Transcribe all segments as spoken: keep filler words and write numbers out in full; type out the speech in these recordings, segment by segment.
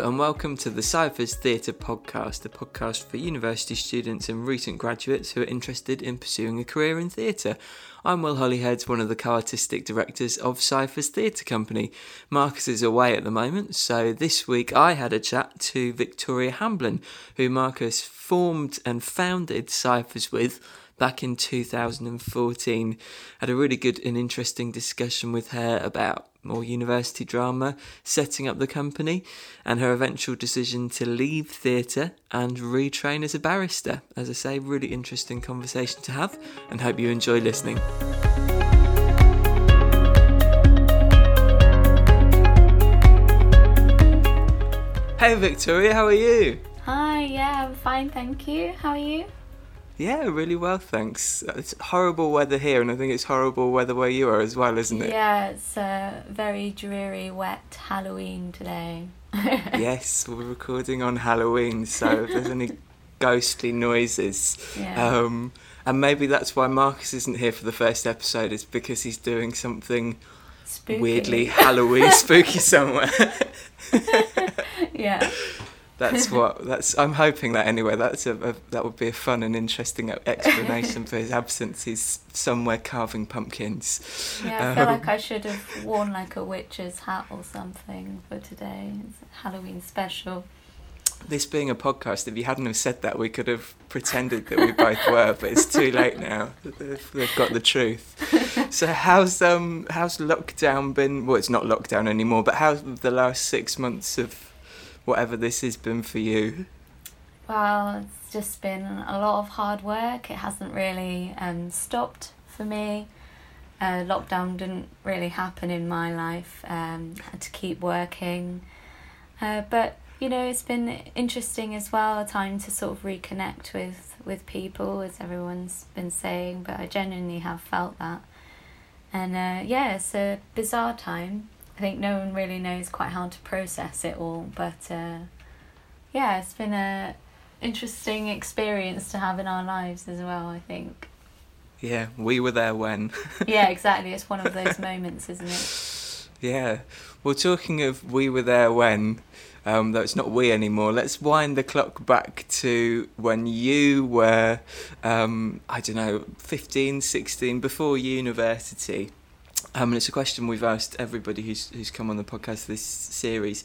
Hello and welcome to the Cyphers Theatre Podcast, a podcast for university students and recent graduates who are interested in pursuing a career in theatre. I'm Will Holyhead, one of the co-artistic directors of Cyphers Theatre Company. Marcus is away at the moment, so this week I had a chat to Victoria Hamblin, who Marcus formed and founded Cyphers with back in two thousand fourteen. Had a really good and interesting discussion with her about more university drama, setting up the company, and her eventual decision to leave theatre and retrain as a barrister. As I say, really interesting conversation to have, and hope you enjoy listening. Hey Victoria, how are you? Hi, yeah, I'm fine, thank you. How are you? Yeah, really well, thanks. It's horrible weather here, and I think it's horrible weather where you are as well, isn't it? Yeah, it's a very dreary, wet Halloween today. Yes, we're recording on Halloween, so if there's any ghostly noises. Yeah. Um, and maybe that's why Marcus isn't here for the first episode, is because he's doing something spooky. Weirdly Halloween spooky somewhere. Yeah. That's what, that's, I'm hoping that anyway, that's a, a that would be a fun and interesting explanation for his absence. He's somewhere carving pumpkins. Yeah, I feel um, like I should have worn like a witch's hat or something for today. It's a Halloween special. This being a podcast, if you hadn't have said that, we could have pretended that we both were, but it's too late now. They've got the truth. So how's um how's lockdown been? Well, it's not lockdown anymore, but how's the last six months of whatever this has been for you? Well, it's just been a lot of hard work. It hasn't really um, stopped for me. Uh, lockdown didn't really happen in my life. Um, I had to keep working. Uh, but, you know, it's been interesting as well, a time to sort of reconnect with, with people, as everyone's been saying, but I genuinely have felt that. And, uh, yeah, it's a bizarre time. I think no one really knows quite how to process it all, but uh, yeah, it's been a interesting experience to have in our lives as well, I think. Yeah, we were there when. Yeah, exactly. It's one of those moments, isn't it? Yeah. Well, talking of we were there when, um, though it's not we anymore, let's wind the clock back to when you were, um, I don't know, fifteen, sixteen, before university. Um, and it's a question we've asked everybody who's who's come on the podcast this series,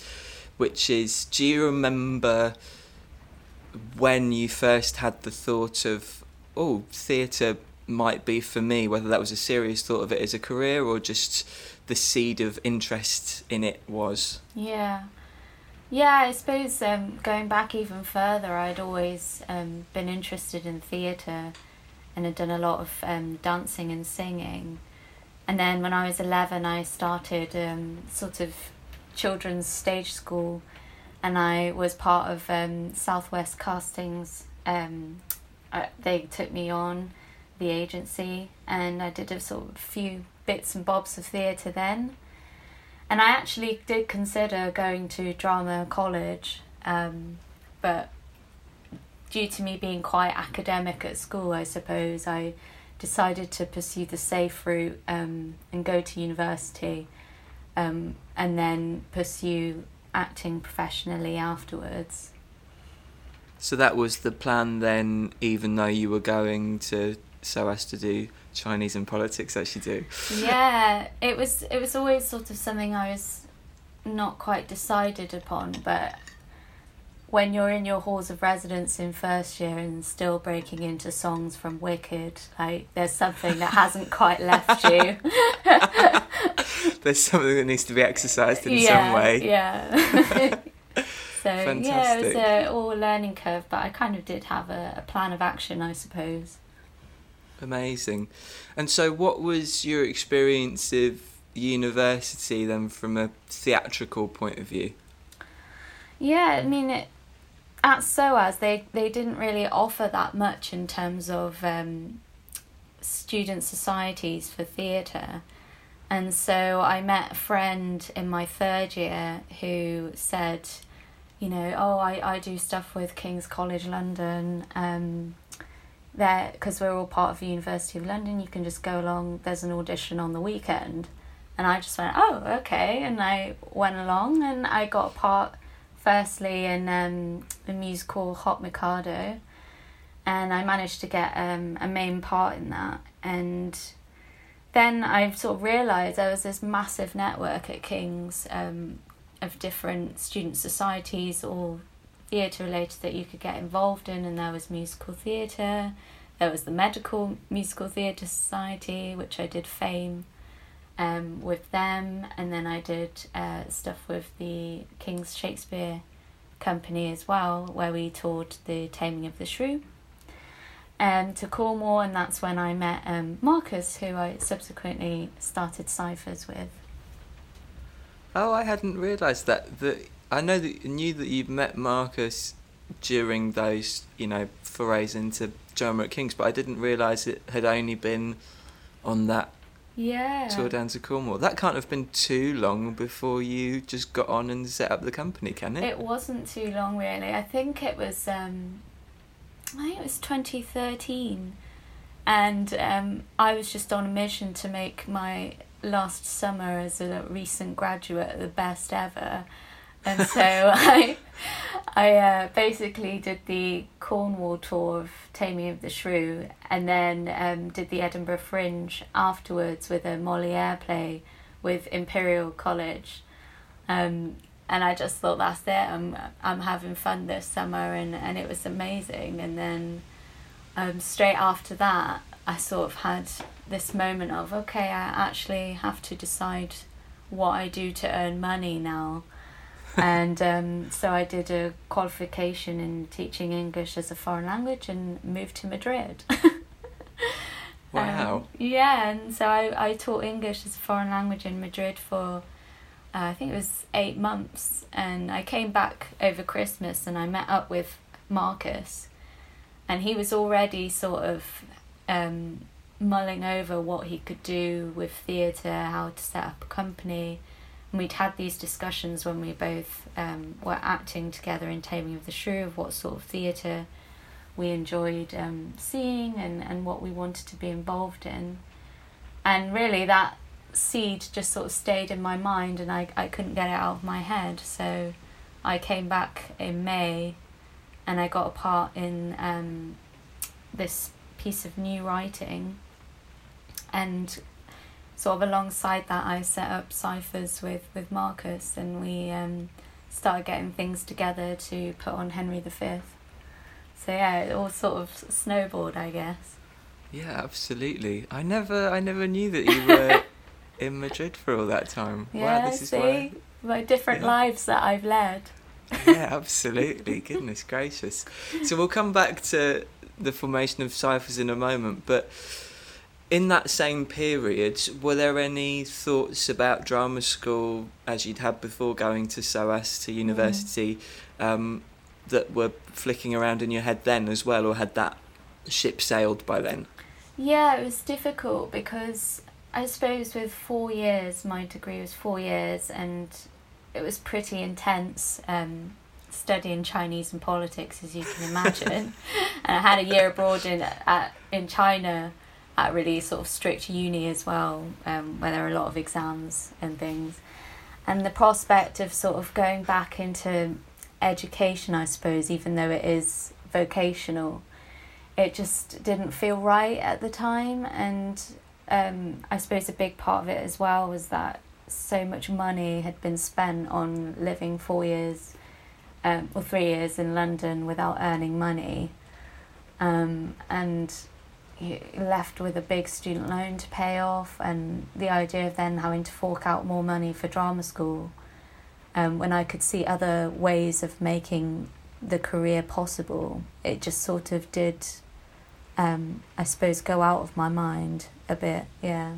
which is, do you remember when you first had the thought of, oh, theatre might be for me, whether that was a serious thought of it as a career or just the seed of interest in it was? Yeah. Yeah, I suppose um, going back even further, I'd always um, been interested in theatre and had done a lot of um, dancing and singing. And then when I was eleven, I started um, sort of children's stage school, and I was part of um, Southwest Castings. Um, I, they took me on, the agency, and I did a sort of few bits and bobs of theatre then. And I actually did consider going to drama college, um, but due to me being quite academic at school, I suppose, I decided to pursue the safe route um, and go to university um, and then pursue acting professionally afterwards. So that was the plan then, even though you were going to S O A S to do Chinese and politics, as you do? Yeah, it was, it was always sort of something I was not quite decided upon, but when you're in your halls of residence in first year and still breaking into songs from Wicked, like, there's something that hasn't quite left you. There's something that needs to be exercised in yeah, some way. Yeah. So, fantastic. Yeah, it was a, all a learning curve, but I kind of did have a, a plan of action, I suppose. Amazing. And so what was your experience of university then from a theatrical point of view? Yeah, I mean, it, at S O A S, they, they didn't really offer that much in terms of um, student societies for theatre. And so I met a friend in my third year who said, you know, oh, I, I do stuff with King's College London. Um, there, because we're all part of the University of London, you can just go along. There's an audition on the weekend. And I just went, oh, okay. And I went along and I got a part firstly in um, a musical called Hot Mikado, and I managed to get um, a main part in that. And then I sort of realised there was this massive network at King's um, of different student societies or theatre related that you could get involved in, and there was musical theatre, there was the Medical Musical Theatre Society, which I did Fame um, with them, and then I did uh, stuff with the King's Shakespeare Company as well, where we toured the Taming of the Shrew um, to Cornwall, and that's when I met um, Marcus, who I subsequently started Cyphers with. Oh, I hadn't realised that. The, I know that knew that you met Marcus during those, you know, forays into drama at King's, but I didn't realise it had only been on that yeah. tour down to Cornwall. That can't have been too long before you just got on and set up the company, can it? It wasn't too long, really. I think it was, um, I think it was twenty thirteen, and um, I was just on a mission to make my last summer as a recent graduate the best ever, and so I I uh, basically did the Cornwall tour of Taming of the Shrew, and then um, did the Edinburgh Fringe afterwards with a Moliere play with Imperial College, um, and I just thought, that's it, I'm, I'm having fun this summer, and, and it was amazing. And then um, straight after that I sort of had this moment of, okay, I actually have to decide what I do to earn money now. And um, so I did a qualification in teaching English as a foreign language and moved to Madrid. Wow. Um, yeah, and so I, I taught English as a foreign language in Madrid for, uh, I think it was eight months. And I came back over Christmas and I met up with Marcus. And he was already sort of... Um, mulling over what he could do with theatre, how to set up a company, and we'd had these discussions when we both um, were acting together in Taming of the Shrew of what sort of theatre we enjoyed um, seeing and, and what we wanted to be involved in, and really that seed just sort of stayed in my mind, and I, I couldn't get it out of my head. So I came back in May and I got a part in um, this piece of new writing. And sort of alongside that, I set up Cyphers with, with Marcus, and we um, started getting things together to put on Henry the Fifth. So yeah, it all sort of snowballed, I guess. Yeah, absolutely. I never, I never knew that you were in Madrid for all that time. Yeah, wow, this is see, why... my different yeah. lives that I've led. Yeah, absolutely. Goodness gracious. So we'll come back to the formation of Cyphers in a moment, but in that same period, were there any thoughts about drama school, as you'd had before going to S O A S, to university, mm. um, that were flicking around in your head then as well, or had that ship sailed by then? Yeah, it was difficult because I suppose with four years, my degree was four years, and it was pretty intense um, studying Chinese and politics, as you can imagine. And I had a year abroad in at, in China, at really sort of strict uni as well, um, where there are a lot of exams and things. And the prospect of sort of going back into education, I suppose, even though it is vocational, it just didn't feel right at the time. And um, I suppose a big part of it as well was that so much money had been spent on living four years um, or three years in London without earning money. Um, and... left with a big student loan to pay off, and the idea of then having to fork out more money for drama school um, when I could see other ways of making the career possible, it just sort of did, um, I suppose, go out of my mind a bit, yeah.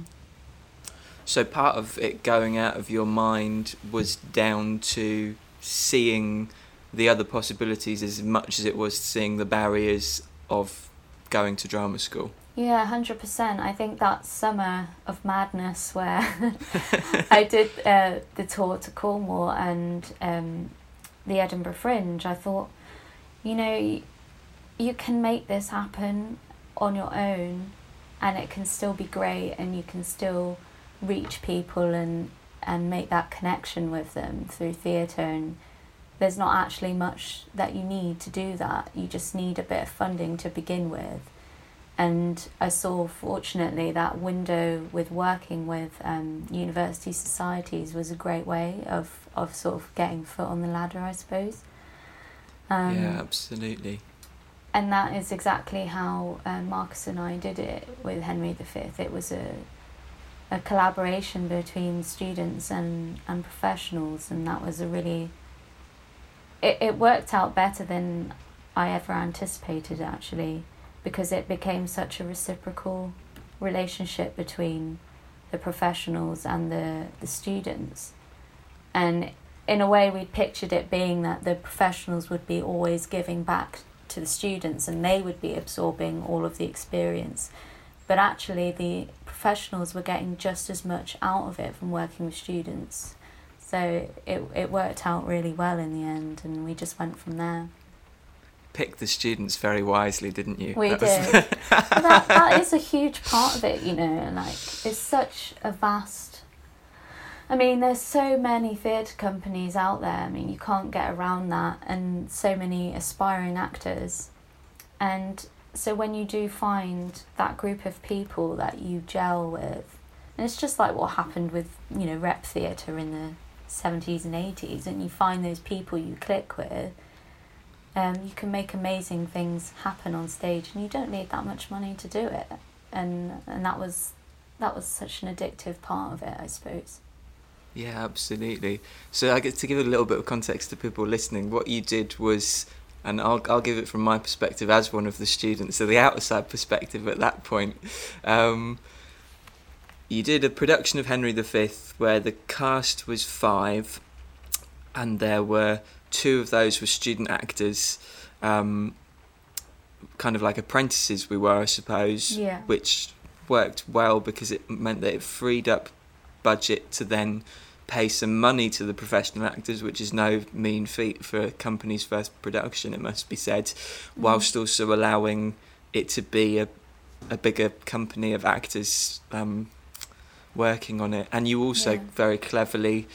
So part of it going out of your mind was down to seeing the other possibilities as much as it was seeing the barriers of going to drama school. Yeah, one hundred percent. I think that summer of madness where I did uh, the tour to Cornwall and um, the Edinburgh Fringe, I thought, you know, you can make this happen on your own and it can still be great and you can still reach people and, and make that connection with them through theatre and there's not actually much that you need to do that. You just need a bit of funding to begin with. And I saw, fortunately, that window with working with um, university societies was a great way of, of sort of getting foot on the ladder, I suppose. Um, yeah, absolutely. And that is exactly how uh, Marcus and I did it with Henry the Fifth. It was a a collaboration between students and, and professionals, and that was a really... It, it worked out better than I ever anticipated, actually, because it became such a reciprocal relationship between the professionals and the, the students. And in a way, we pictured it being that the professionals would be always giving back to the students and they would be absorbing all of the experience, but actually the professionals were getting just as much out of it from working with students. So it it worked out really well in the end, and we just went from there. Picked the students very wisely, didn't you? We that did. Was... that that is a huge part of it, you know, like it's such a vast... I mean, there's so many theatre companies out there. I mean, you can't get around that, and so many aspiring actors. And so when you do find that group of people that you gel with, and it's just like what happened with, you know, rep theatre in the seventies and eighties, and you find those people you click with, um, you can make amazing things happen on stage, and you don't need that much money to do it. And and that was that was such an addictive part of it, I suppose. Yeah, absolutely. So I guess to give a little bit of context to people listening, what you did was, and I'll I'll give it from my perspective as one of the students, so the outside perspective at that point, um, you did a production of Henry the Fifth where the cast was five, and there were two of those were student actors, um, kind of like apprentices we were, I suppose, yeah. Which worked well because it meant that it freed up budget to then pay some money to the professional actors, which is no mean feat for a company's first production, it must be said, mm-hmm. whilst also allowing it to be a, a bigger company of actors um, working on it. And you also yeah. very cleverly,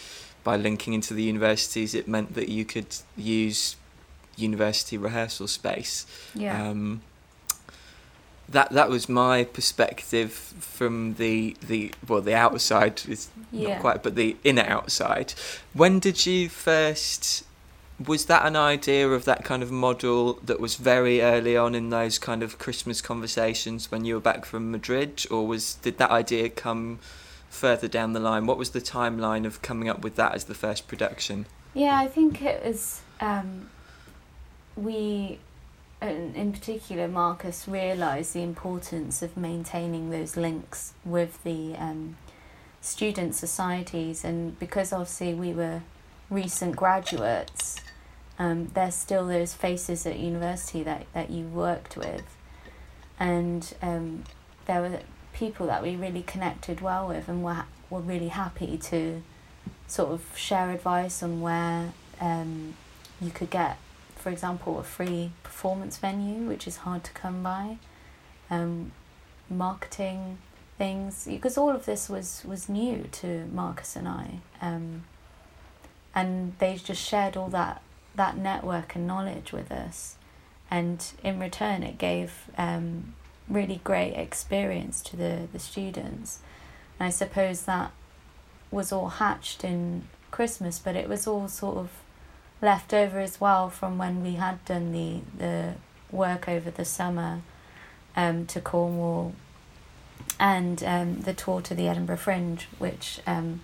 by linking into the universities, it meant that you could use university rehearsal space. Yeah. Um, That that was my perspective from the, the well, the outside is yeah. not quite, but the inner outside. When did you first, was that an idea of that kind of model that was very early on in those kind of Christmas conversations when you were back from Madrid, or was did that idea come further down the line? What was the timeline of coming up with that as the first production? Yeah, I think it was, um, we... And in particular, Marcus realised the importance of maintaining those links with the um, student societies, and because obviously we were recent graduates, um, there's still those faces at university that, that you worked with, and um, there were people that we really connected well with, and were, were really happy to sort of share advice on where um, you could get, for example, a free performance venue, which is hard to come by, um, marketing things, because all of this was, was new to Marcus and I. Um, and they just shared all that, that network and knowledge with us. And in return, it gave um, really great experience to the, the students. And I suppose that was all hatched in Christmas, but it was all sort of left over as well from when we had done the, the work over the summer um, to Cornwall, and um, the tour to the Edinburgh Fringe, which um,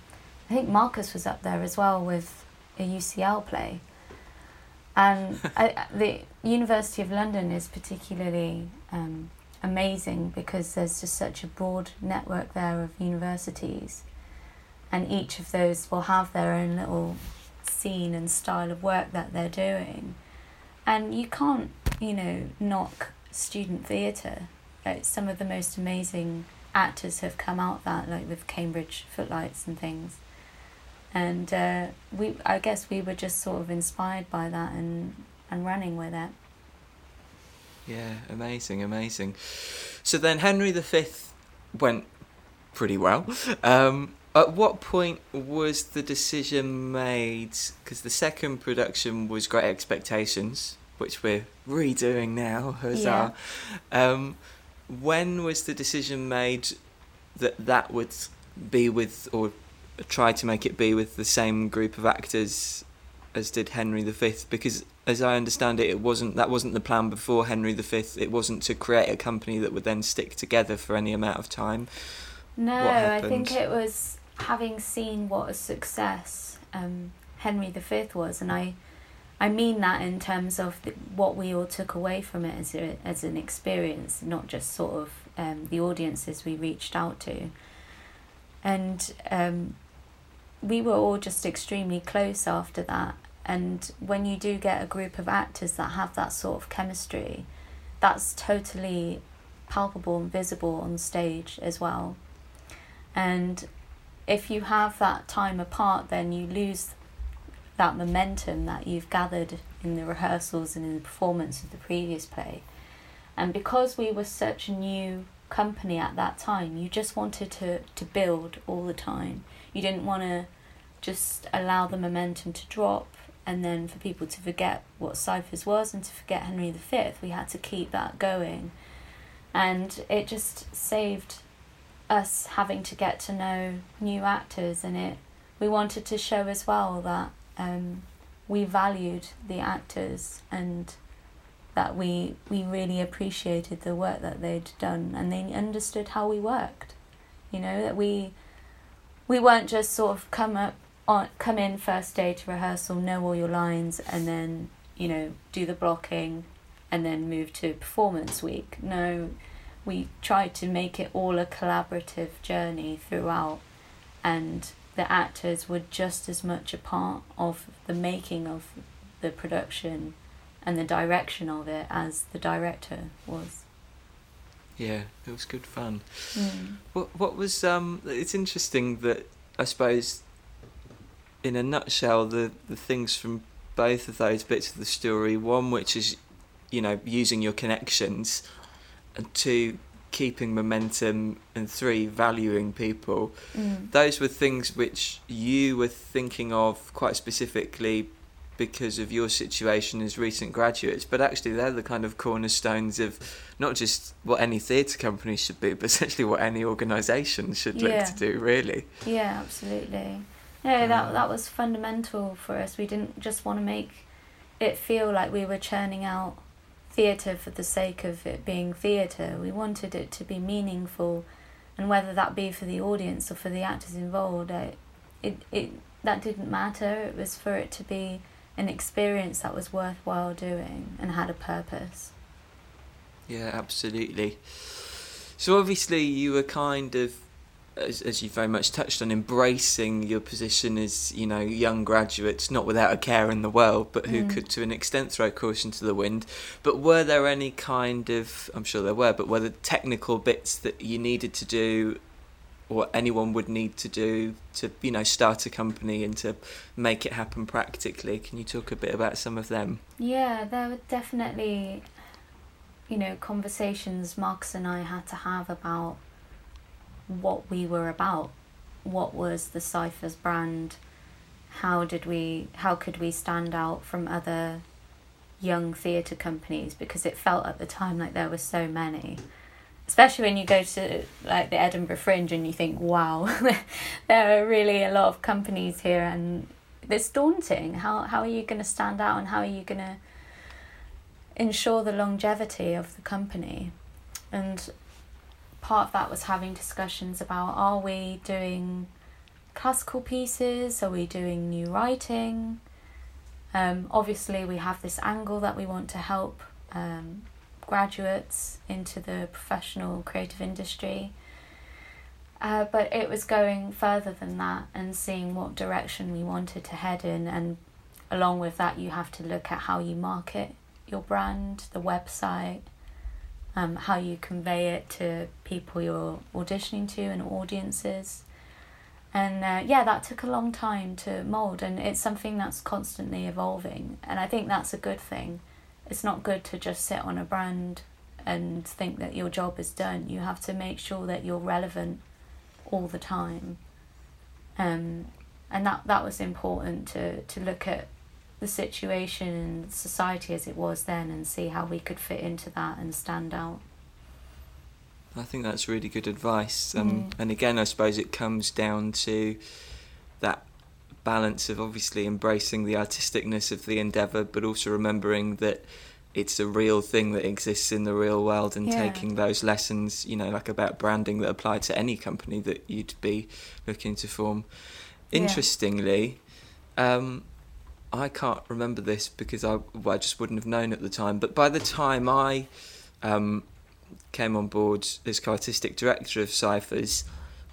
I think Marcus was up there as well with a U C L play. And I, the University of London is particularly um, amazing because there's just such a broad network there of universities, and each of those will have their own little scene and style of work that they're doing, and you can't, you know, knock student theatre. Like, some of the most amazing actors have come out of that, like with Cambridge Footlights and things, and uh, we I guess we were just sort of inspired by that and and running with it. Yeah, amazing, amazing. So then Henry the Fifth went pretty well. Um, At what point was the decision made? Because the second production was Great Expectations, which we're redoing now, huzzah. Yeah. Um, when was the decision made that that would be with, or try to make it be with, the same group of actors as did Henry the Fifth? Because as I understand it, it wasn't that wasn't the plan before Henry the Fifth. It wasn't to create a company that would then stick together for any amount of time. No, I think it was having seen what a success um, Henry the Fifth was, and I I mean that in terms of the, what we all took away from it as a, as an experience, not just sort of um, the audiences we reached out to. And um, we were all just extremely close after that. And when you do get a group of actors that have that sort of chemistry, that's totally palpable and visible on stage as well. And if you have that time apart, then you lose that momentum that you've gathered in the rehearsals and in the performance of the previous play. And because we were such a new company at that time, you just wanted to, to build all the time. You didn't want to just allow the momentum to drop and then for people to forget what Cyphers was and to forget Henry the Fifth. We had to keep that going. And it just saved us having to get to know new actors, and it we wanted to show as well that um, we valued the actors and that we we really appreciated the work that they'd done, and they understood how we worked, you know, that we we weren't just sort of come up on come in first day to rehearsal, know all your lines, and then, you know, do the blocking and then move to performance week. No, we tried to make it all a collaborative journey throughout, and the actors were just as much a part of the making of the production and the direction of it as the director was. Yeah, it was good fun. Mm. What what was um? It's interesting that, I suppose, in a nutshell, the the things from both of those bits of the story, one which is, you know, using your connections, and two, keeping momentum, and three, valuing people. Mm. Those were things which you were thinking of quite specifically because of your situation as recent graduates, but actually they're the kind of cornerstones of not just what any theatre company should be, but essentially what any organisation should yeah. look to do, really. Yeah, absolutely. No, um, that that was fundamental for us. We didn't just want to make it feel like we were churning out theatre for the sake of it being theatre. We wanted it to be meaningful, and whether that be for the audience or for the actors involved, it, it, it that didn't matter. It was for it to be an experience that was worthwhile doing and had a purpose. Yeah, absolutely. So obviously you were kind of, as, as you very much touched on, embracing your position as, you know, young graduates, not without a care in the world, but who mm. could to an extent throw caution to the wind. But were there any kind of, I'm sure there were, but were there technical bits that you needed to do, or anyone would need to do, to, you know, start a company and to make it happen practically? Can you talk a bit about some of them? Yeah, there were definitely, you know, conversations Marcus and I had to have about what we were about, what was the Cyphers brand, how did we, how could we stand out from other young theatre companies, because it felt at the time like there were so many, especially when you go to like the Edinburgh Fringe and you think, wow, there are really a lot of companies here, and it's daunting. How how are you going to stand out, and how are you going to ensure the longevity of the company? And part of that was having discussions about, are we doing classical pieces? Are we doing new writing? Um, obviously, we have this angle that we want to help um, graduates into the professional creative industry. Uh, but it was going further than that and seeing what direction we wanted to head in. And along with that, you have to look at how you market your brand, the website, Um, how you convey it to people you're auditioning to and audiences. And uh, yeah, that took a long time to mould, and it's something that's constantly evolving, and I think that's a good thing. It's not good to just sit on a brand and think that your job is done. You have to make sure that you're relevant all the time, um, and that that was important to to look at the situation and society as it was then and see how we could fit into that and stand out. I think that's really good advice. Um, mm. And again, I suppose it comes down to that balance of obviously embracing the artisticness of the endeavour, but also remembering that it's a real thing that exists in the real world, and yeah. taking those lessons, you know, like about branding, that apply to any company that you'd be looking to form. Interestingly, yeah. um, I can't remember this because I, well, I just wouldn't have known at the time, but by the time I um, came on board as co-artistic director of Cyphers,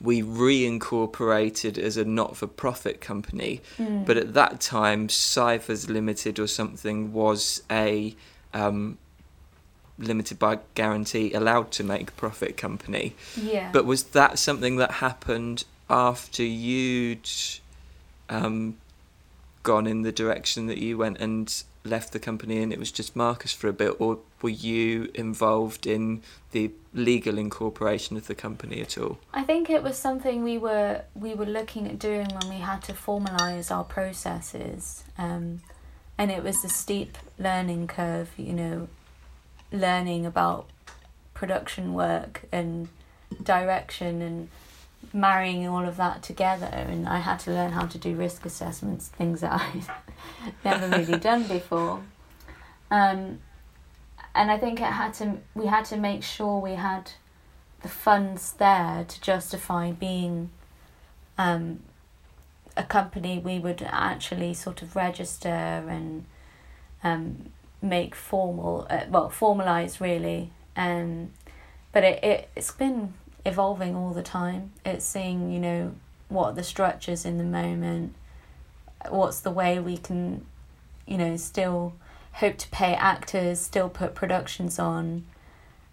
we reincorporated as a not-for-profit company. Mm. But at that time, Cyphers Limited or something was a... Um, limited by guarantee, allowed to make profit company. Yeah. But was that something that happened after you'd um, gone in the direction that you went and left the company and it was just Marcus for a bit, or were you involved in the legal incorporation of the company at all? I think it was something we were we were looking at doing when we had to formalise our processes. Um, And it was a steep learning curve, you know, learning about production work and direction and marrying all of that together. And I had to learn how to do risk assessments, things that I'd never really done before. Um, and I think it had to. We had to make sure we had the funds there to justify being... Um, a company we would actually sort of register and um, make formal, uh, well, formalise really. Um, but it, it, it's been evolving all the time. It's seeing, you know, what are the structures in the moment, what's the way we can, you know, still hope to pay actors, still put productions on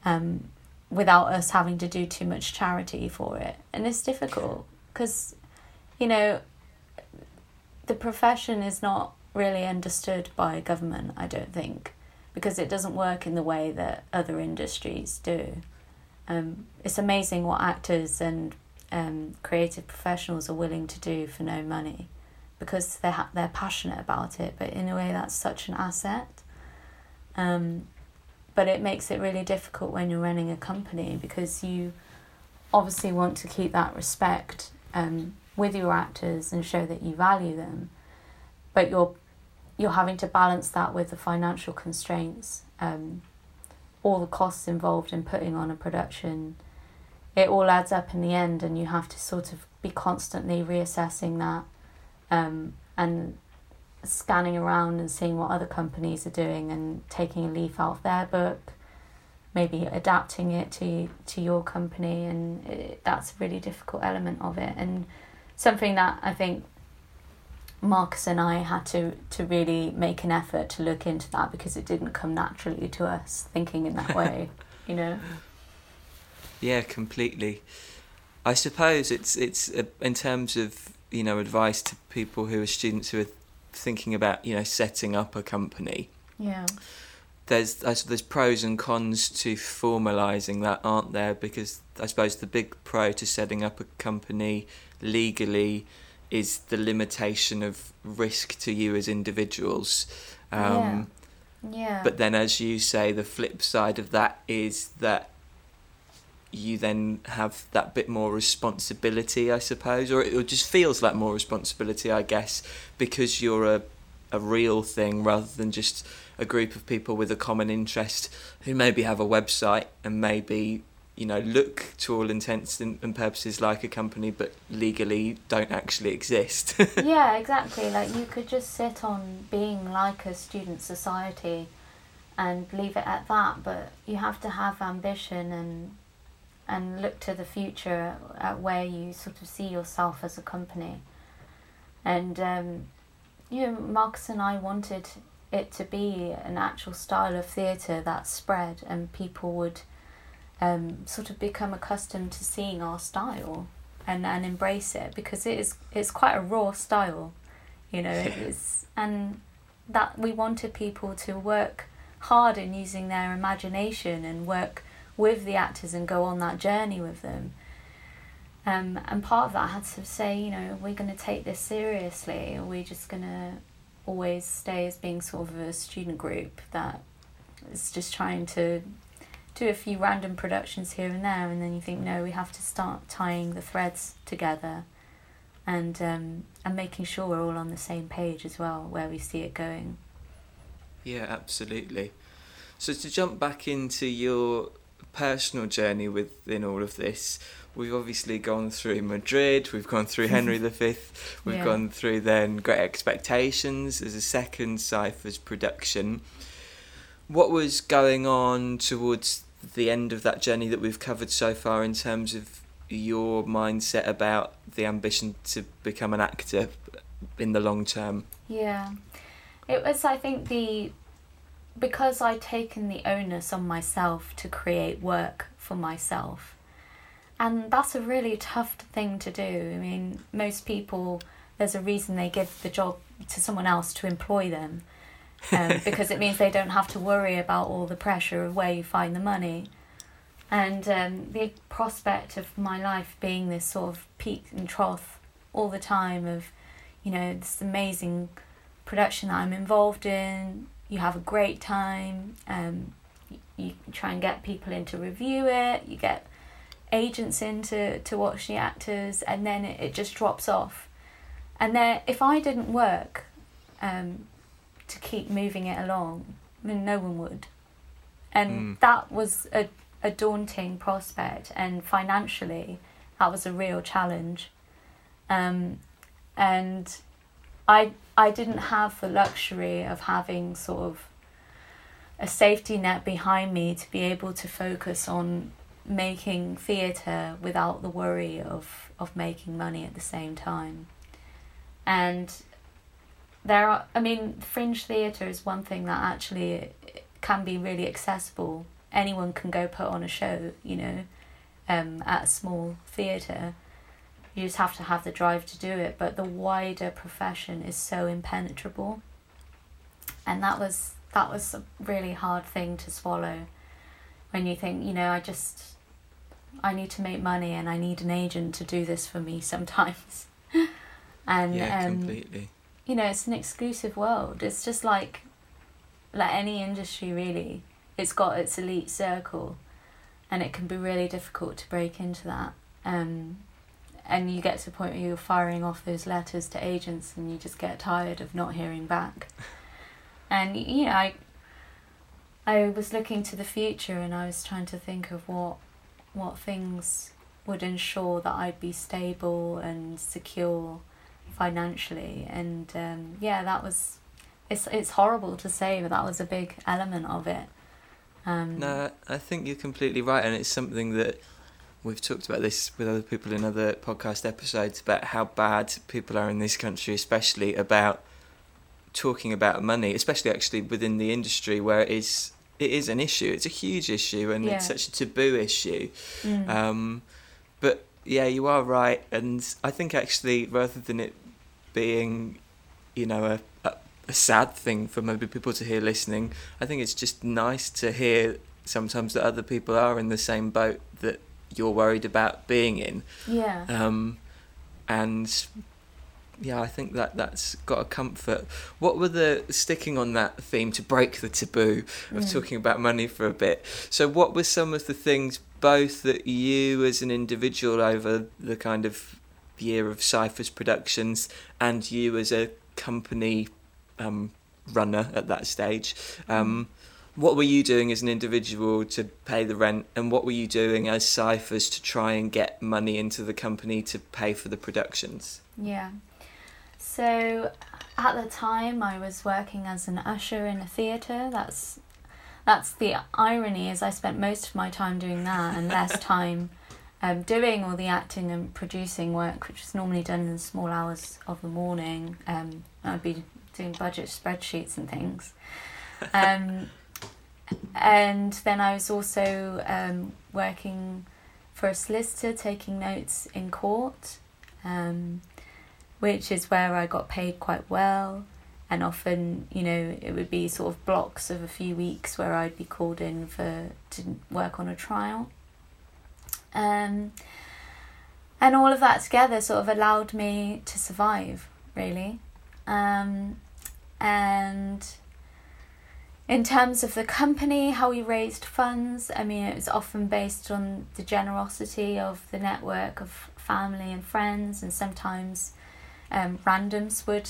um, without us having to do too much charity for it. And it's difficult because, you know, the profession is not really understood by government, I don't think, because it doesn't work in the way that other industries do. Um, it's amazing what actors and um, creative professionals are willing to do for no money, because they're, ha- they're passionate about it, but in a way that's such an asset. Um, but it makes it really difficult when you're running a company, because you obviously want to keep that respect um, with your actors and show that you value them, but you're you're having to balance that with the financial constraints, um, all the costs involved in putting on a production. It all adds up in the end, and you have to sort of be constantly reassessing that um, and scanning around and seeing what other companies are doing and taking a leaf out of their book, maybe adapting it to, to your company, and it, that's a really difficult element of it. And something that I think Marcus and I had to, to really make an effort to look into that, because it didn't come naturally to us thinking in that way, you know? Yeah, completely. I suppose it's it's uh, in terms of, you know, advice to people who are students who are thinking about, you know, setting up a company. Yeah. There's there's pros and cons to formalising that, aren't there? Because I suppose the big pro to setting up a company legally is the limitation of risk to you as individuals. Um, yeah. yeah. But then, as you say, the flip side of that is that you then have that bit more responsibility, I suppose, or it just feels like more responsibility, I guess, because you're a a real thing rather than just a group of people with a common interest who maybe have a website and maybe, you know, look to all intents and purposes like a company but legally don't actually exist. Yeah, exactly. Like, you could just sit on being like a student society and leave it at that, but you have to have ambition and and look to the future at where you sort of see yourself as a company. And um, you know, Marcus and I wanted it to be an actual style of theatre that spread and people would um, sort of become accustomed to seeing our style and, and embrace it, because it is it's quite a raw style, you know. It is, and that we wanted people to work hard in using their imagination and work with the actors and go on that journey with them. Um, and part of that I had to say, you know, we're going to take this seriously, or we're just going to always stay as being sort of a student group that is just trying to do a few random productions here and there, and then you think, no, we have to start tying the threads together and um, and making sure we're all on the same page as well, where we see it going. Yeah, absolutely. So to jump back into your personal journey within all of this, we've obviously gone through Madrid, we've gone through Henry the Fifth, we've yeah. gone through then Great Expectations as a second Cyphers production. What was going on towards the end of that journey that we've covered so far in terms of your mindset about the ambition to become an actor in the long term? Yeah, it was, I think, the because I'd taken the onus on myself to create work for myself. And that's a really tough thing to do. I mean, most people, there's a reason they give the job to someone else to employ them. um, because it means they don't have to worry about all the pressure of where you find the money. And um, the prospect of my life being this sort of peak and trough all the time of, you know, this amazing production that I'm involved in, you have a great time, um, you, you try and get people in to review it, you get agents in to, to watch the actors, and then it, it just drops off. And then if I didn't work... Um, to keep moving it along, I mean, no one would. And mm. that was a, a daunting prospect, and financially that was a real challenge. Um, and I I didn't have the luxury of having sort of a safety net behind me to be able to focus on making theatre without the worry of, of making money at the same time. And There are, I mean, fringe theatre is one thing that actually can be really accessible. Anyone can go put on a show, you know, um, at a small theatre. You just have to have the drive to do it. But the wider profession is so impenetrable, and that was that was a really hard thing to swallow. When you think, you know, I just, I need to make money, and I need an agent to do this for me sometimes. and yeah, um, completely. You know, it's an exclusive world. It's just like like any industry, really. It's got its elite circle, and it can be really difficult to break into that. Um, and you get to the point where you're firing off those letters to agents, and you just get tired of not hearing back. And, you know, I, I was looking to the future, and I was trying to think of what what things would ensure that I'd be stable and secure financially, and um, yeah, that was. It's it's horrible to say, but that was a big element of it. Um, no, I think you're completely right, and it's something that we've talked about this with other people in other podcast episodes about how bad people are in this country, especially about talking about money, especially actually within the industry where it is it is an issue. It's a huge issue, and yeah. it's such a taboo issue. Mm. Um, but yeah, you are right, and I think actually rather than it being, you know, a, a a sad thing for maybe people to hear listening, I think it's just nice to hear sometimes that other people are in the same boat that you're worried about being in. Yeah. Um, and yeah, I think that that's got a comfort. What were the, sticking on that theme to break the taboo of mm. talking about money for a bit, so what were some of the things both that you as an individual over the kind of year of Cyphers Productions and you as a company um, runner at that stage, um, what were you doing as an individual to pay the rent, and what were you doing as Cyphers to try and get money into the company to pay for the productions? Yeah, so at the time I was working as an usher in a theatre. That's that's the irony, is I spent most of my time doing that and less time Um, doing all the acting and producing work, which is normally done in the small hours of the morning. Um, I'd be doing budget spreadsheets and things. Um, and then I was also um, working for a solicitor, taking notes in court, um, which is where I got paid quite well. And often, you know, it would be sort of blocks of a few weeks where I'd be called in for to work on a trial. Um, and all of that together sort of allowed me to survive, really. Um, and in terms of the company, how we raised funds, I mean, it was often based on the generosity of the network of family and friends, and sometimes um, randoms would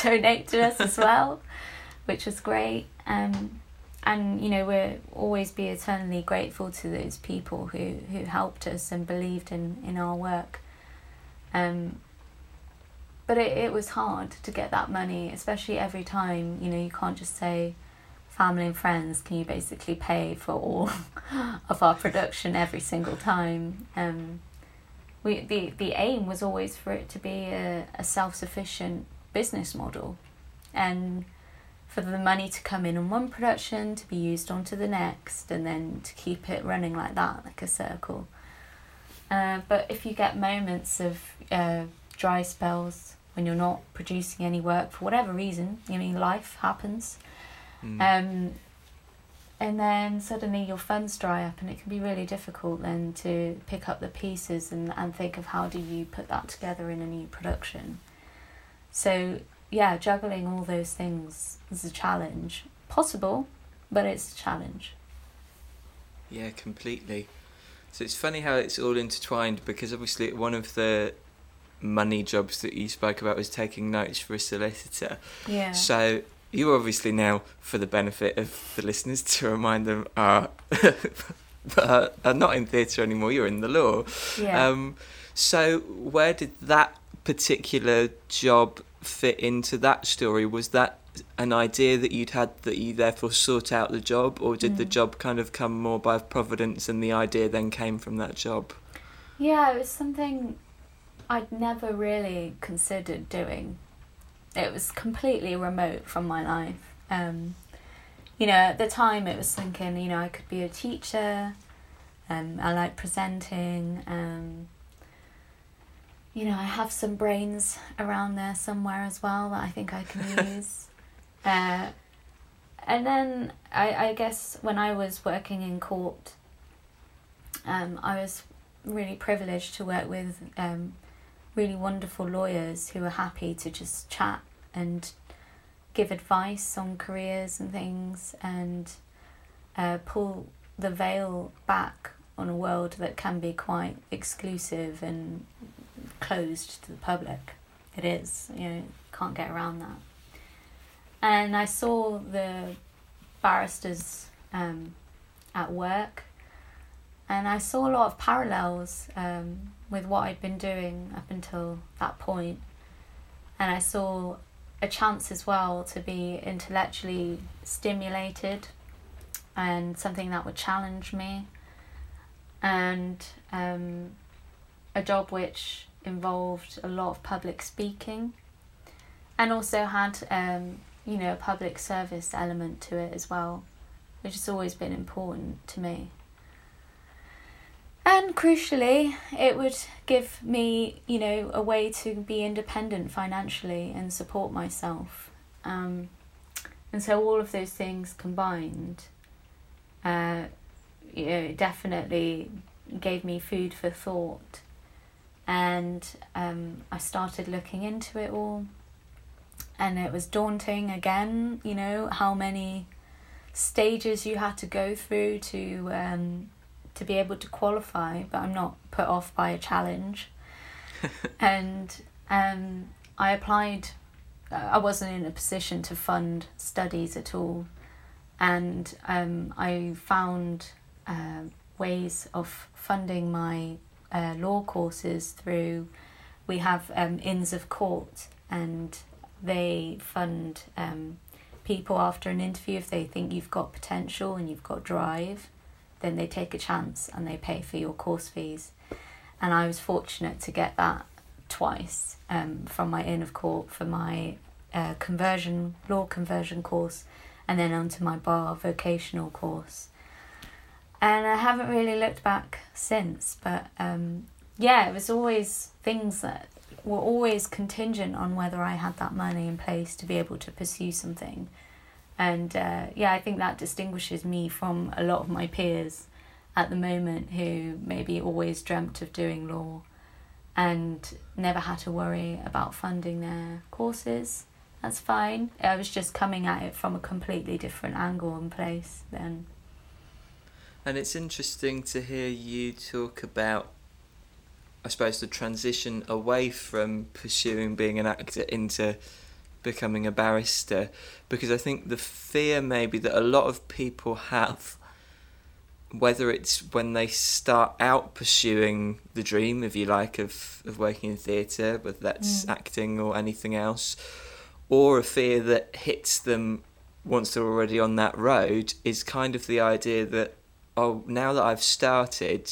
donate to us as well, which was great. Um, and, you know, we'll always be eternally grateful to those people who, who helped us and believed in, in our work. Um, but it, it was hard to get that money, especially every time, you know, you can't just say, family and friends, can you basically pay for all of our production every single time? Um, we the, the aim was always for it to be a, a self-sufficient business model, and for the money to come in on one production to be used onto the next, and then to keep it running like that, like a circle. Uh, but if you get moments of uh, dry spells when you're not producing any work for whatever reason, you know, life happens. Um, and then suddenly your funds dry up, and it can be really difficult then to pick up the pieces and, and think of how do you put that together in a new production. So yeah, juggling all those things is a challenge. Possible, but it's a challenge. Yeah, completely. So it's funny how it's all intertwined, because obviously one of the money jobs that you spoke about was taking notes for a solicitor. Yeah. So you obviously now, for the benefit of the listeners, to remind them, are, are not in theatre anymore, you're in the law. Yeah. Um, so where did that particular job fit into that story? Was that an idea that you'd had that you therefore sought out the job, or did mm. the job kind of come more by providence and the idea then came from that job? Yeah, it was something I'd never really considered doing. It was completely remote from my life. Um, you know, at the time it was thinking, you know, I could be a teacher, um, I like presenting, um, you know, I have some brains around there somewhere as well that I think I can use. uh, and then I, I guess when I was working in court, um, I was really privileged to work with um, really wonderful lawyers who are happy to just chat and give advice on careers and things, and uh, pull the veil back on a world that can be quite exclusive and closed to the public. It is, you know, can't get around that. And I saw the barristers um, at work, and I saw a lot of parallels um, with what I'd been doing up until that point. And I saw a chance as well to be intellectually stimulated and something that would challenge me. And um, a job which involved a lot of public speaking, and also had, um, you know, a public service element to it as well, which has always been important to me. And crucially, it would give me, you know, a way to be independent financially and support myself. Um, and so all of those things combined, uh, you know, definitely gave me food for thought. And um, I started looking into it all. And it was daunting again, you know, how many stages you had to go through to... Um, to be able to qualify, but I'm not put off by a challenge. and um, I applied. I wasn't in a position to fund studies at all, and um, I found uh, ways of funding my uh, law courses through. We have um, Inns of Court, and they fund um, people after an interview if they think you've got potential and you've got drive. Then they take a chance and they pay for your course fees. And I was fortunate to get that twice um, from my Inn of Court for my uh, conversion law conversion course, and then onto my bar vocational course. And I haven't really looked back since, but um, yeah, it was always things that were always contingent on whether I had that money in place to be able to pursue something. And uh, yeah, I think that distinguishes me from a lot of my peers at the moment who maybe always dreamt of doing law and never had to worry about funding their courses. That's fine. I was just coming at it from a completely different angle and place then. And it's interesting to hear you talk about, I suppose, the transition away from pursuing being an actor into becoming a barrister, because I think the fear maybe that a lot of people have, whether it's when they start out pursuing the dream, if you like, of, of working in theatre, whether that's mm. acting or anything else, or a fear that hits them once they're already on that road, is kind of the idea that, oh, now that I've started,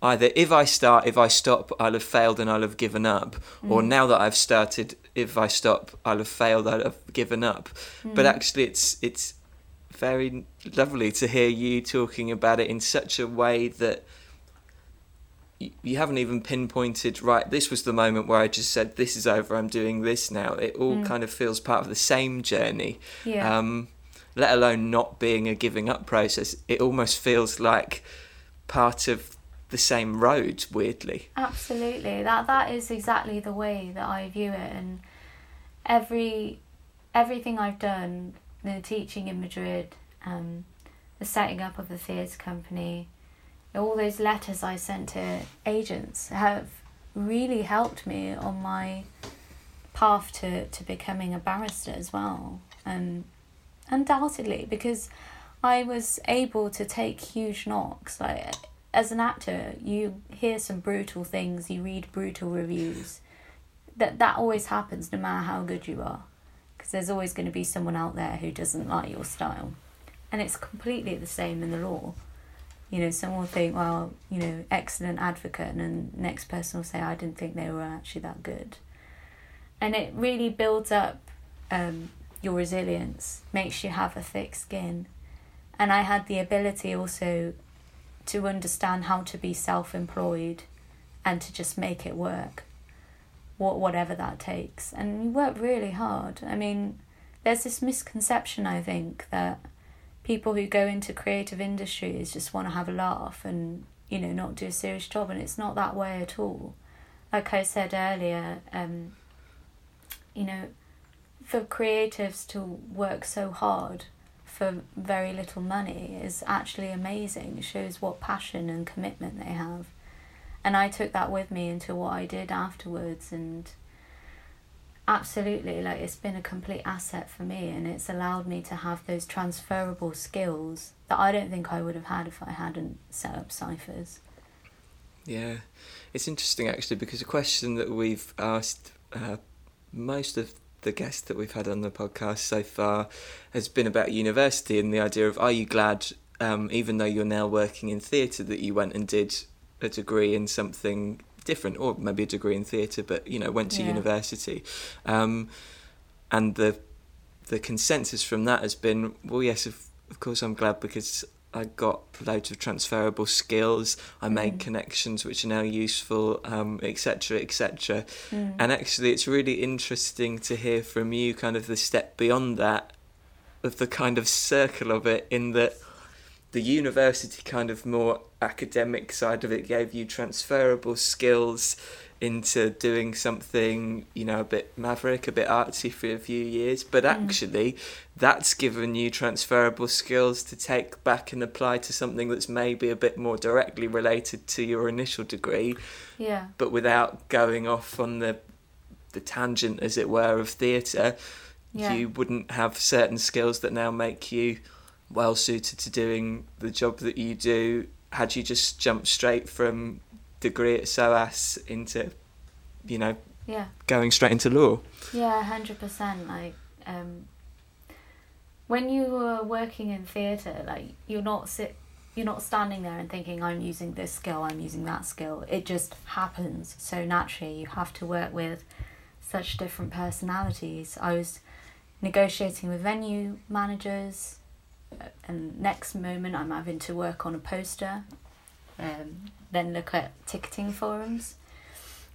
either if I start, if I stop, I'll have failed and I'll have given up, mm. or now that I've started, if I stop, I'll have failed, I'll have given up. Mm. But actually it's it's very lovely to hear you talking about it in such a way that you, you haven't even pinpointed, right, this was the moment where I just said, this is over, I'm doing this now. It all mm. kind of feels part of the same journey. Yeah. Um, let alone not being a giving up process. It almost feels like part of the same road, weirdly. Absolutely. That that is exactly the way that I view it, and every everything I've done, the teaching in Madrid, um, the setting up of the theatre company, all those letters I sent to agents have really helped me on my path to, to becoming a barrister as well. Um, undoubtedly, because I was able to take huge knocks. Like, as an actor, you hear some brutal things, you read brutal reviews. That that always happens no matter how good you are, because there's always going to be someone out there who doesn't like your style. And it's completely the same in the law. You know, someone will think, well, you know, excellent advocate, and then the next person will say, I didn't think they were actually that good. And it really builds up um your resilience, makes you have a thick skin. And I had the ability also to understand how to be self-employed and to just make it work, what whatever that takes. And you work really hard. I mean, there's this misconception, I think, that people who go into creative industries just want to have a laugh and, you know, not do a serious job, and it's not that way at all. Like I said earlier, um, you know, for creatives to work so hard for very little money is actually amazing. It shows what passion and commitment they have. And I took that with me into what I did afterwards, and absolutely, like, it's been a complete asset for me, and it's allowed me to have those transferable skills that I don't think I would have had if I hadn't set up Cyphers. Yeah, it's interesting actually, because a question that we've asked uh, most of the guest that we've had on the podcast so far has been about university, and the idea of, are you glad, um, even though you're now working in theatre, that you went and did a degree in something different, or maybe a degree in theatre, but, you know, went to yeah. university. Um, and the the consensus from that has been, well, yes, of, of course I'm glad, because I got loads of transferable skills, I made mm. connections which are now useful, um, et cetera, et cetera. Mm. And actually it's really interesting to hear from you kind of the step beyond that, of the kind of circle of it, in that the university kind of more academic side of it gave you transferable skills into doing something, you know, a bit maverick, a bit artsy for a few years, but actually mm. that's given you transferable skills to take back and apply to something that's maybe a bit more directly related to your initial degree, yeah. but without going off on the the tangent, as it were, of theatre, yeah. you wouldn't have certain skills that now make you well suited to doing the job that you do, had you just jumped straight from degree at SOAS into, you know, yeah. going straight into law. Yeah, one hundred percent. Like, um, when you were working in theatre, like, you're not sit, you're not standing there and thinking, I'm using this skill, I'm using that skill. It just happens so naturally. You have to work with such different personalities. I was negotiating with venue managers, and next moment I'm having to work on a poster, um, then look at ticketing forums.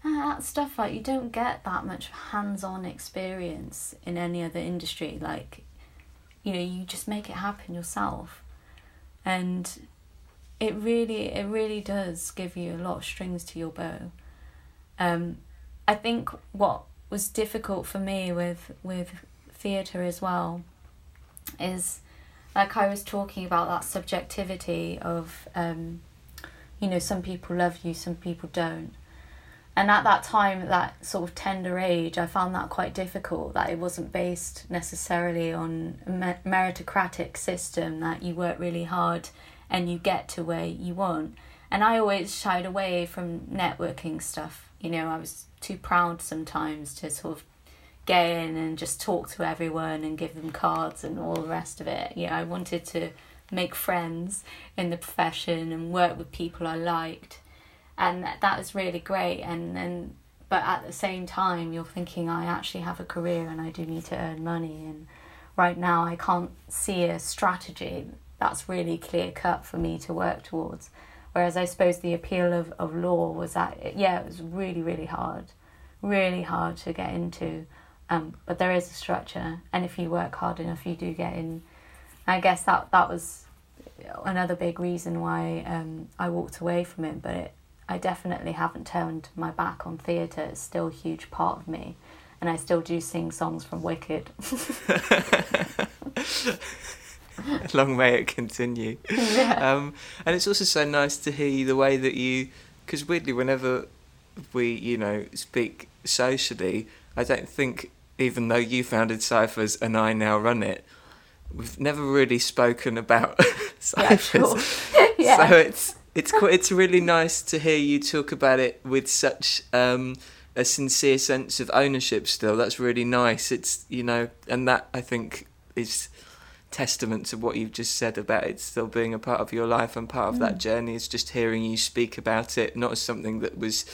And that stuff, like, you don't get that much hands-on experience in any other industry. Like, you know, you just make it happen yourself. And it really, it really does give you a lot of strings to your bow. Um, I think what was difficult for me with with theatre as well is, like I was talking about, that subjectivity of, um, you know, some people love you, some people don't. And at that time, at that sort of tender age, I found that quite difficult, that it wasn't based necessarily on a meritocratic system, that you work really hard and you get to where you want. And I always shied away from networking stuff. You know, I was too proud sometimes to sort of get in and just talk to everyone and give them cards and all the rest of it. You know, I wanted to make friends in the profession and work with people I liked. And that was really great, and, and but at the same time you're thinking, I actually have a career and I do need to earn money, and right now I can't see a strategy that's really clear cut for me to work towards. Whereas I suppose the appeal of, of law was that, it, yeah, it was really, really hard, really hard to get into, um, but there is a structure, and if you work hard enough you do get in. I guess that, that was another big reason why um, I walked away from it, but it, I definitely haven't turned my back on theatre. It's still a huge part of me, and I still do sing songs from Wicked. Long may it continue. Yeah. Um, and it's also so nice to hear the way that you, because weirdly, whenever we, you know, speak socially, I don't think, even though you founded Cyphers and I now run it, we've never really spoken about Cyphers. Yeah, sure. Yeah. So it's... It's quite, it's really nice to hear you talk about it with such um, a sincere sense of ownership still. That's really nice. It's, you know, and that, I think, is testament to what you've just said about it still being a part of your life and part of mm. that journey, is just hearing you speak about it, not as something that was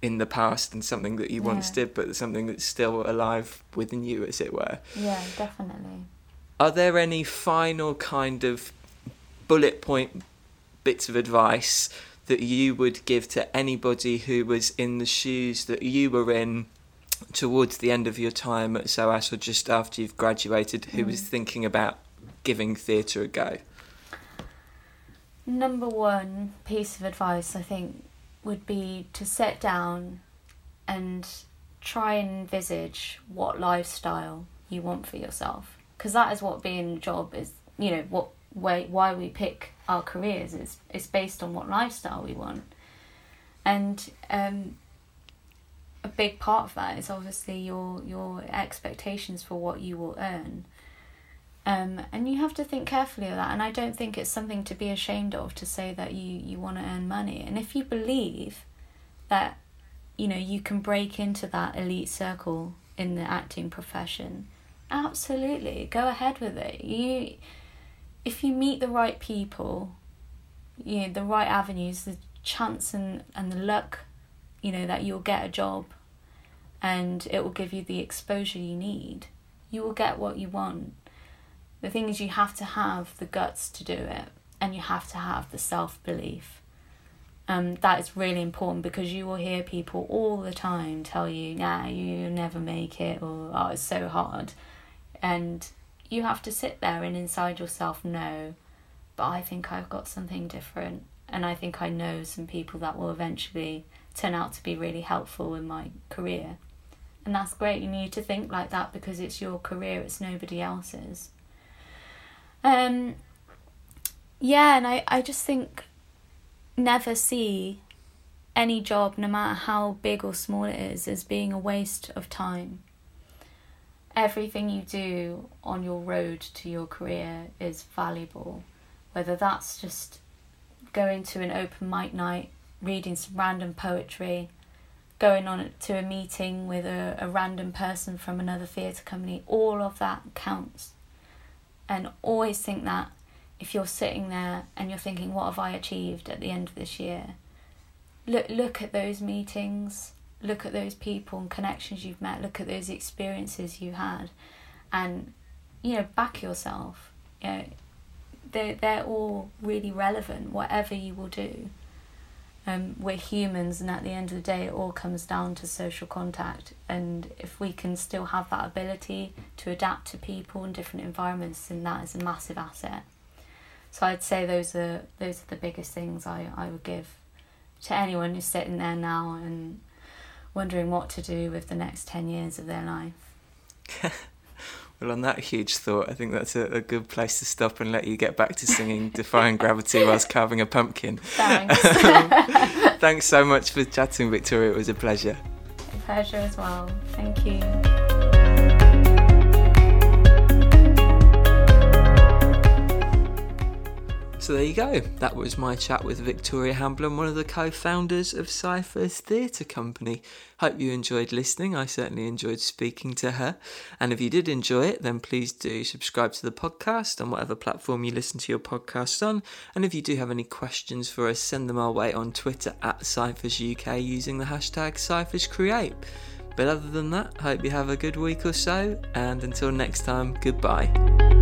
in the past and something that you yeah. once did, but something that's still alive within you, as it were. Yeah, definitely. Are there any final kind of bullet point bits of advice that you would give to anybody who was in the shoes that you were in towards the end of your time at SOAS, or just after you've graduated, who mm. was thinking about giving theatre a go? Number one piece of advice, I think, would be to sit down and try and envisage what lifestyle you want for yourself, because that is what being a job is, you know, what Why, why we pick our careers is it's based on what lifestyle we want. And um, a big part of that is obviously your your expectations for what you will earn, um, and you have to think carefully of that. And I don't think it's something to be ashamed of, to say that you, you want to earn money. And if you believe that, you know, you can break into that elite circle in the acting profession, absolutely go ahead with it. You If you meet the right people, you know, the right avenues, the chance and, and the luck, you know, that you'll get a job and it will give you the exposure you need, you will get what you want. The thing is, you have to have the guts to do it, and you have to have the self-belief. Um, that is really important, because you will hear people all the time tell you, nah, you'll never make it, or oh, it's so hard. And you have to sit there and inside yourself know, but I think I've got something different, and I think I know some people that will eventually turn out to be really helpful in my career. And that's great. You need to think like that, because it's your career, it's nobody else's. Um, yeah, and I, I just think never see any job, no matter how big or small it is, as being a waste of time. Everything you do on your road to your career is valuable, whether that's just going to an open mic night, reading some random poetry, going on to a meeting with a, a random person from another theatre company. All of that counts. And always think that if you're sitting there and you're thinking, what have I achieved at the end of this year? Look, look at those meetings. Look at those people and connections you've met. Look at those experiences you had, and, you know, back yourself. You know, they're, they're all really relevant, whatever you will do. Um, we're humans, and at the end of the day, it all comes down to social contact. And if we can still have that ability to adapt to people in different environments, then that is a massive asset. So I'd say those are those are the biggest things I, I would give to anyone who's sitting there now and wondering what to do with the next ten years of their life. Well, on that huge thought, I think that's a, a good place to stop and let you get back to singing Defying Gravity whilst carving a pumpkin. Thanks. um, thanks so much for chatting, Victoria. It was a pleasure. A pleasure as well. Thank you. So there you go. That was my chat with Victoria Hamblin, one of the co-founders of Cyphers Theatre Company. Hope you enjoyed listening. I certainly enjoyed speaking to her. And if you did enjoy it, then please do subscribe to the podcast on whatever platform you listen to your podcasts on. And if you do have any questions for us, send them our way on Twitter at CyphersUK using the hashtag CyphersCreate. But other than that, hope you have a good week or so. And until next time, goodbye.